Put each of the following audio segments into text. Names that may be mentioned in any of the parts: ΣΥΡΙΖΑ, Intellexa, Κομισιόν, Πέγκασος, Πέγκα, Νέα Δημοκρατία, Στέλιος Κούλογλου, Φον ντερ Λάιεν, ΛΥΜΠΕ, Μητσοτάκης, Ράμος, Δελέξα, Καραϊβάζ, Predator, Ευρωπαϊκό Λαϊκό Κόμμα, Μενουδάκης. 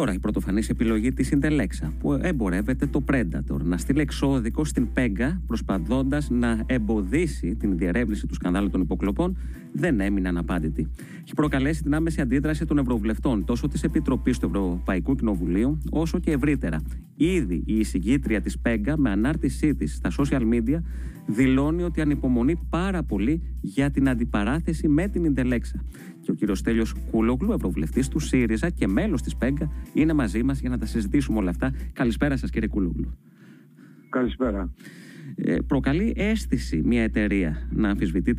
Τώρα η πρωτοφανής επιλογή της Intellexa, που εμπορεύεται το Predator, να στείλει εξώδικο στην Πέγκα προσπαθώντας να εμποδίσει την διερεύνηση του σκανδάλου των υποκλοπών, δεν έμεινε αναπάντητη. Έχει προκαλέσει την άμεση αντίδραση των Ευρωβουλευτών, τόσο της Επιτροπής του Ευρωπαϊκού Κοινοβουλίου, όσο και ευρύτερα. Ήδη η εισηγήτρια της Πέγκα, με ανάρτησή της στα social media, δηλώνει ότι ανυπομονεί πάρα πολύ για την αντιπαράθεση με την Intellexa. Και ο κύριος Στέλιος Κούλογλου, ευρωβουλευτής του ΣΥΡΙΖΑ και μέλος της Πέγκα, είναι μαζί μας για να τα συζητήσουμε όλα αυτά. Καλησπέρα σας, κύριε Κούλογλου. Καλησπέρα. Προκαλεί αίσθηση μια εταιρεία να αμφισβητεί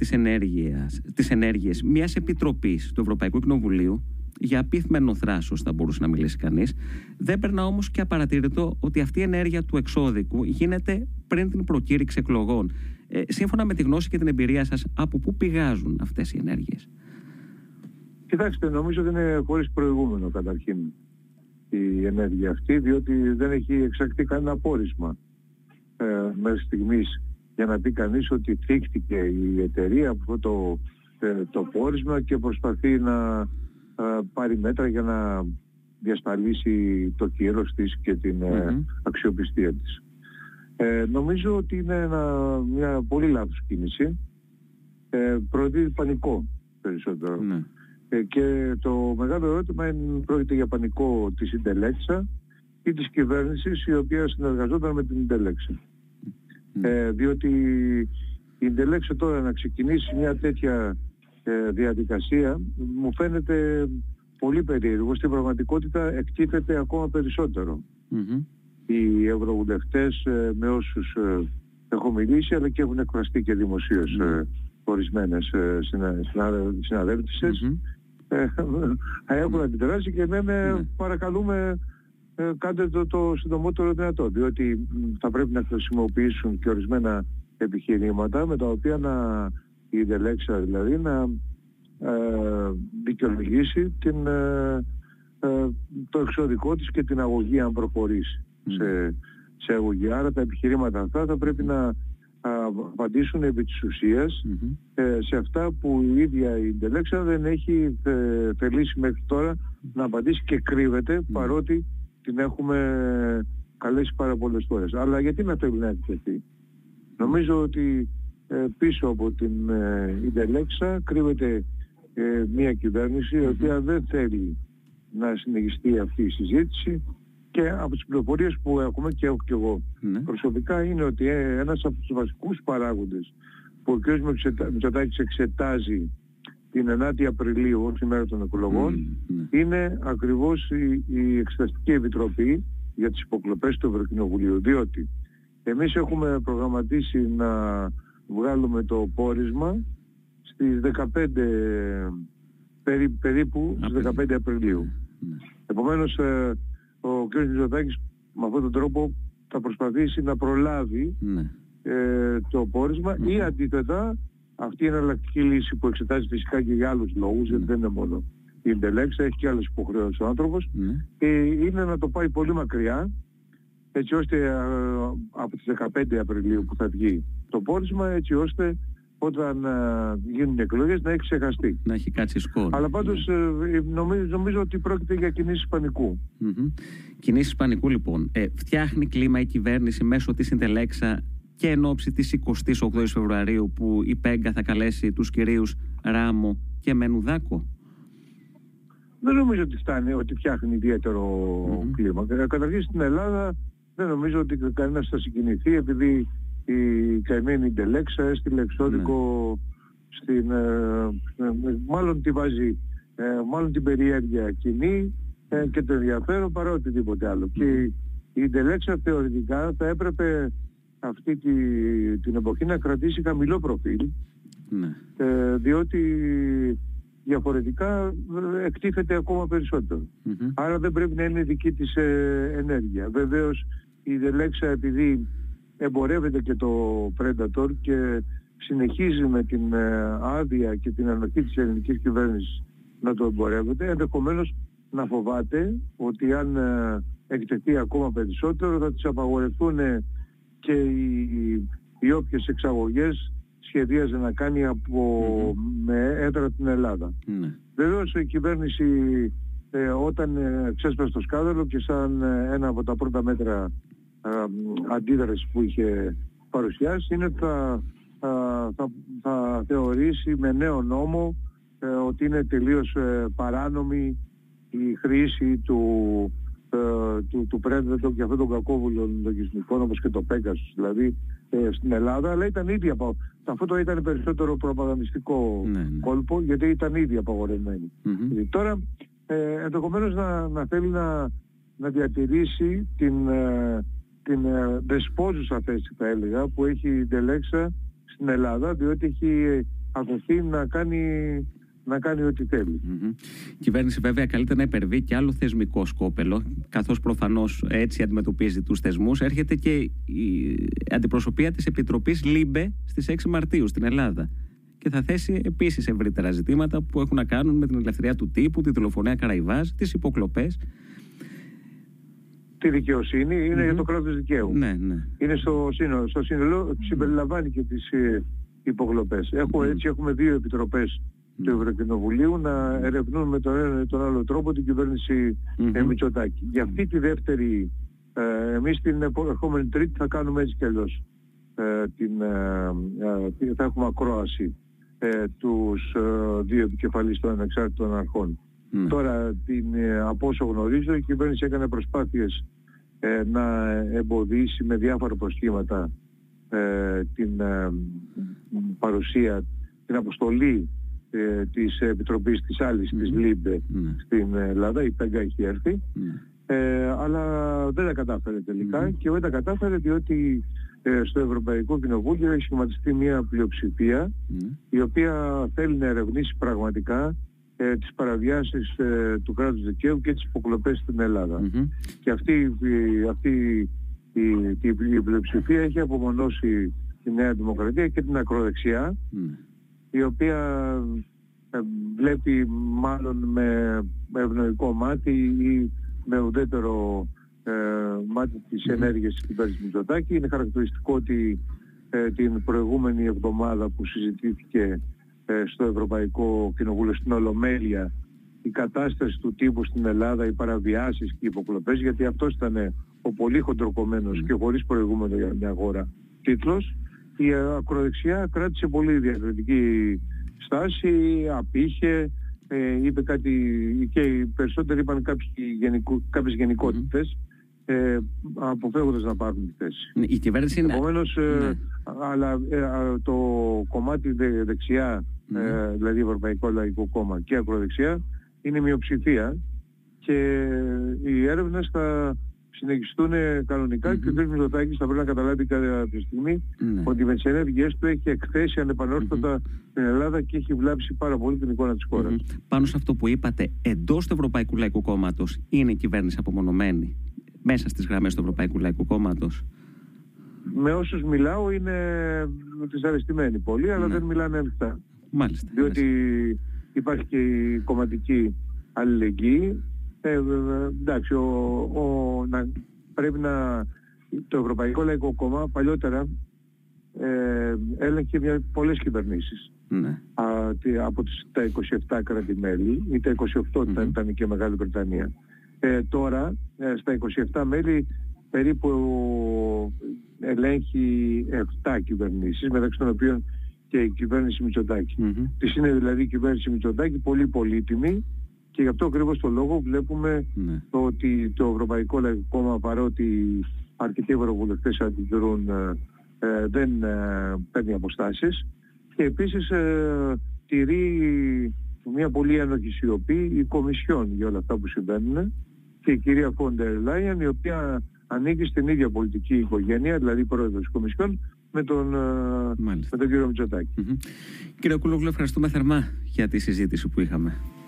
τις ενέργειες μιας επιτροπής του Ευρωπαϊκού Κοινοβουλίου. Για απίθμενο θράσος θα μπορούσε να μιλήσει κανείς. Δεν περνά όμως και απαρατηρητό ότι αυτή η ενέργεια του εξώδικου γίνεται πριν την προκήρυξη εκλογών. Σύμφωνα με τη γνώση και την εμπειρία σας, από πού πηγάζουν αυτές οι ενέργειες? Κοιτάξτε, νομίζω ότι είναι χωρίς προηγούμενο καταρχήν η ενέργεια αυτή, διότι δεν έχει εξαχθεί κανένα πόρισμα μέχρι στιγμής για να πει κανείς ότι θίκτηκε η εταιρεία από το πόρισμα και προσπαθεί να πάρει μέτρα για να διασφαλίσει το κύρος της και την αξιοπιστία της. Νομίζω ότι είναι μια πολύ λάθος κίνηση. Προδίδει πανικό περισσότερο. Mm-hmm. Και το μεγάλο ερώτημα είναι, πρόκειται για πανικό της Intellexa ή της κυβέρνησης η οποία συνεργαζόταν με την Intellexa. Mm-hmm. Διότι η Intellexa τώρα να ξεκινήσει μια τέτοια διαδικασία μου φαίνεται πολύ περίεργο. Στην πραγματικότητα εκτίθεται ακόμα περισσότερο. Mm-hmm. Οι ευρωβουλευτές με όσους έχω μιλήσει, αλλά και έχουν εκφραστεί και δημοσίως ορισμένες συναδέλφισες, έχουν αντιδράσει και λέμε παρακαλούμε κάντε το συντομότερο δυνατό, διότι θα πρέπει να χρησιμοποιήσουν και ορισμένα επιχειρήματα με τα οποία η Δελέξα δηλαδή να δικαιολογήσει το εξωδικό της και την αγωγή, αν προχωρήσει σε αγωγή. Άρα τα επιχειρήματα αυτά θα πρέπει να απαντήσουν επί της ουσίας σε αυτά που η ίδια η Δελέξα δεν έχει θελήσει μέχρι τώρα να απαντήσει και κρύβεται, παρότι την έχουμε καλέσει πάρα πολλές φορές. Αλλά γιατί να το εμπνεύεται? Νομίζω ότι πίσω από την Intellexa κρύβεται μια κυβέρνηση η οποία δεν θέλει να συνεχιστεί αυτή η συζήτηση, και από τις πληροφορίες που ακούμε και έχω και εγώ προσωπικά είναι ότι ένας από τους βασικούς παράγοντες που ο κ. Μητσοτάκης εξετάζει την 9η Απριλίου ως ημέρα των εκλογών είναι ακριβώς η Εξεταστική Επιτροπή για τις υποκλοπές του Ευρωκοινοβουλίου, διότι εμείς έχουμε προγραμματίσει να βγάλουμε το πόρισμα στις 15 περίπου στις 15 Απριλίου. Επομένως ο κ. Μητσοτάκης με αυτόν τον τρόπο θα προσπαθήσει να προλάβει το πόρισμα, ή αντίθετα αυτή η εναλλακτική λύση που εξετάζει φυσικά και για άλλους λόγους, γιατί δεν είναι μόνο η Intellexa, έχει και άλλες υποχρεώσεις ο άνθρωπος, είναι να το πάει πολύ μακριά, έτσι ώστε από τις 15 Απριλίου που θα βγει το πόρισμα, έτσι ώστε όταν γίνουν εκλογές να έχει ξεχαστεί. Να έχει κάτσει σκόρ. Αλλά πάντως νομίζω ότι πρόκειται για κινήσεις πανικού. Κινήσεις πανικού λοιπόν. Φτιάχνει κλίμα η κυβέρνηση μέσω της Intellexa και εν ώψη της 28ης Φεβρουαρίου που η Πέγκα θα καλέσει τους κυρίους Ράμο και Μενουδάκο. Δεν νομίζω ότι φτάνει, ότι φτιάχνει ιδιαίτερο κλίμα. Καταρχήν στην Ελλάδα δεν νομίζω ότι κανένας θα συγκινηθεί, επειδή η καημένη Intellexa έστειλε εξώδικο μάλλον τη βάζει, μάλλον την περιέργεια κοινή και το ενδιαφέρον παρά οτιδήποτε άλλο. Και η Intellexa θεωρητικά θα έπρεπε αυτή την εποχή να κρατήσει χαμηλό προφίλ, διότι διαφορετικά εκτίθεται ακόμα περισσότερο. Άρα δεν πρέπει να είναι δική της ενέργεια. Βεβαίως η Intellexa, επειδή εμπορεύεται και το Predator και συνεχίζει με την άδεια και την ανοχή της ελληνικής κυβέρνησης να το εμπορεύεται, ενδεχομένως να φοβάται ότι αν εκτεθεί ακόμα περισσότερο θα τις απαγορευτούν και οι όποιες εξαγωγές σχεδίαζε να κάνει με έδρα την Ελλάδα. Βεβαίως η κυβέρνηση όταν ξέσπασε το σκάνδαλο και σαν ένα από τα πρώτα μέτρα αντίδραση που είχε παρουσιάσει είναι ότι θα θεωρήσει με νέο νόμο ότι είναι τελείως παράνομη η χρήση του Predator και αυτών των κακόβουλων λογισμικών όπως και το Πέγκασος δηλαδή στην Ελλάδα, αλλά ήταν ήδη αυτό ήταν περισσότερο προπαγανδιστικό κόλπο, γιατί ήταν ήδη απαγορευμένοι. Τώρα ενδεχομένως να θέλει να διατηρήσει την δεσπόζουσα θέση θα έλεγα που έχει η Δελέξα στην Ελλάδα, διότι έχει αγωθεί να κάνει ό,τι θέλει. Η κυβέρνηση βέβαια καλείται να υπερβεί και άλλο θεσμικό σκόπελο, καθώς προφανώς έτσι αντιμετωπίζει τους θεσμούς. Έρχεται και η αντιπροσωπεία της Επιτροπής ΛΥΜΠΕ στις 6 Μαρτίου στην Ελλάδα και θα θέσει επίσης ευρύτερα ζητήματα που έχουν να κάνουν με την ελευθερία του τύπου, τη δολοφονία Καραϊβάζ, τις υποκλοπές. Τη δικαιοσύνη είναι για το κράτος δικαίου. Είναι στο σύνολο, συμπεριλαμβάνει και τις υποκλοπές. Έτσι έχουμε δύο επιτροπές του Ευρωκοινοβουλίου να ερευνούν με τον άλλο τρόπο την κυβέρνηση Μητσοτάκη. Για αυτή τη δεύτερη, εμείς την επόμενη Τρίτη θα κάνουμε έτσι κι αλλιώς. Θα έχουμε ακρόαση τους δύο επικεφαλής των ανεξάρτητων αρχών. Τώρα, από όσο γνωρίζω, η κυβέρνηση έκανε προσπάθειες να εμποδίσει με διάφορα προσχήματα παρουσία, την αποστολή της Επιτροπής της άλλης, της ΛΥΜΠΕ στην Ελλάδα. Η Πέγκα έχει έρθει, αλλά δεν τα κατάφερε τελικά και δεν τα κατάφερε διότι στο Ευρωπαϊκό Κοινοβούλιο έχει σχηματιστεί μια πλειοψηφία η οποία θέλει να ερευνήσει πραγματικά τις παραβιάσεις του κράτους δικαίου και τις υποκλοπές στην Ελλάδα. Και αυτή η πλειοψηφία έχει απομονώσει τη Νέα Δημοκρατία και την ακροδεξιά, η οποία βλέπει μάλλον με ευνοϊκό μάτι ή με ουδέτερο μάτι τις ενέργειες της κυβέρνησης Μητσοτάκη. Είναι χαρακτηριστικό ότι την προηγούμενη εβδομάδα που συζητήθηκε στο Ευρωπαϊκό Κοινοβούλιο, στην Ολομέλεια, η κατάσταση του τύπου στην Ελλάδα, οι παραβιάσεις και οι υποκλοπές, γιατί αυτός ήταν ο πολύ χοντροκομμένος και χωρίς προηγούμενο για μια χώρα τίτλος, η ακροδεξιά κράτησε πολύ διακριτική στάση, απήχε, είπε κάτι και οι περισσότεροι είπαν κάποιες γενικότητες, αποφεύγοντας να πάρουν τη θέση. Η κυβέρνηση είναι... Επομένως, αλλά το κομμάτι δεξιά, δηλαδή Ευρωπαϊκό Λαϊκό Κόμμα και ακροδεξιά, είναι μειοψηφία και οι έρευνες θα συνεχιστούν κανονικά και ο κ. Μητσοτάκης θα πρέπει να καταλάβει κάποια στιγμή ότι με τις ενέργειές του έχει εκθέσει ανεπανόρθωτα την Ελλάδα και έχει βλάψει πάρα πολύ την εικόνα της χώρας. Πάνω σε αυτό που είπατε, εντός του Ευρωπαϊκού Λαϊκού Κόμματος είναι η κυβέρνηση απομονωμένη μέσα στις γραμμές του Ευρωπαϊκού Λαϊκού Κόμματος? Με όσους μιλάω είναι δυσαρεστημένοι πολύ, αλλά δεν μιλάνε ανοιχτά. Μάλιστα. Διότι υπάρχει και η κομματική αλληλεγγύη. Εντάξει, πρέπει να... Το Ευρωπαϊκό Λαϊκό Κόμμα παλιότερα έλεγχε πολλές κυβερνήσεις. Από τα 27 κράτη-μέλη, ή τα 28 ήταν και η Μεγάλη Βρετανία. Τώρα στα 27 μέλη περίπου ελέγχει 7 κυβερνήσεις, μεταξύ των οποίων και η κυβέρνηση Μητσοτάκη. Της είναι δηλαδή η κυβέρνηση Μητσοτάκη πολύ πολύτιμη και γι' αυτό ακριβώς το λόγο βλέπουμε το ότι το Ευρωπαϊκό Λαϊκό Κόμμα, παρότι αρκετοί ευρωβουλευτές αντιδρούν, δεν παίρνει αποστάσεις και επίσης τηρεί μια πολύ ένοχη σιωπή η Κομισιόν για όλα αυτά που συμβαίνουν και η κυρία Φον ντερ Λάιεν, η οποία ανήκει στην ίδια πολιτική οικογένεια, δηλαδή πρόεδρος της Κομισιόν, με τον κύριο Μητσοτάκη. Κύριε Κούλογλου, ευχαριστούμε θερμά για τη συζήτηση που είχαμε.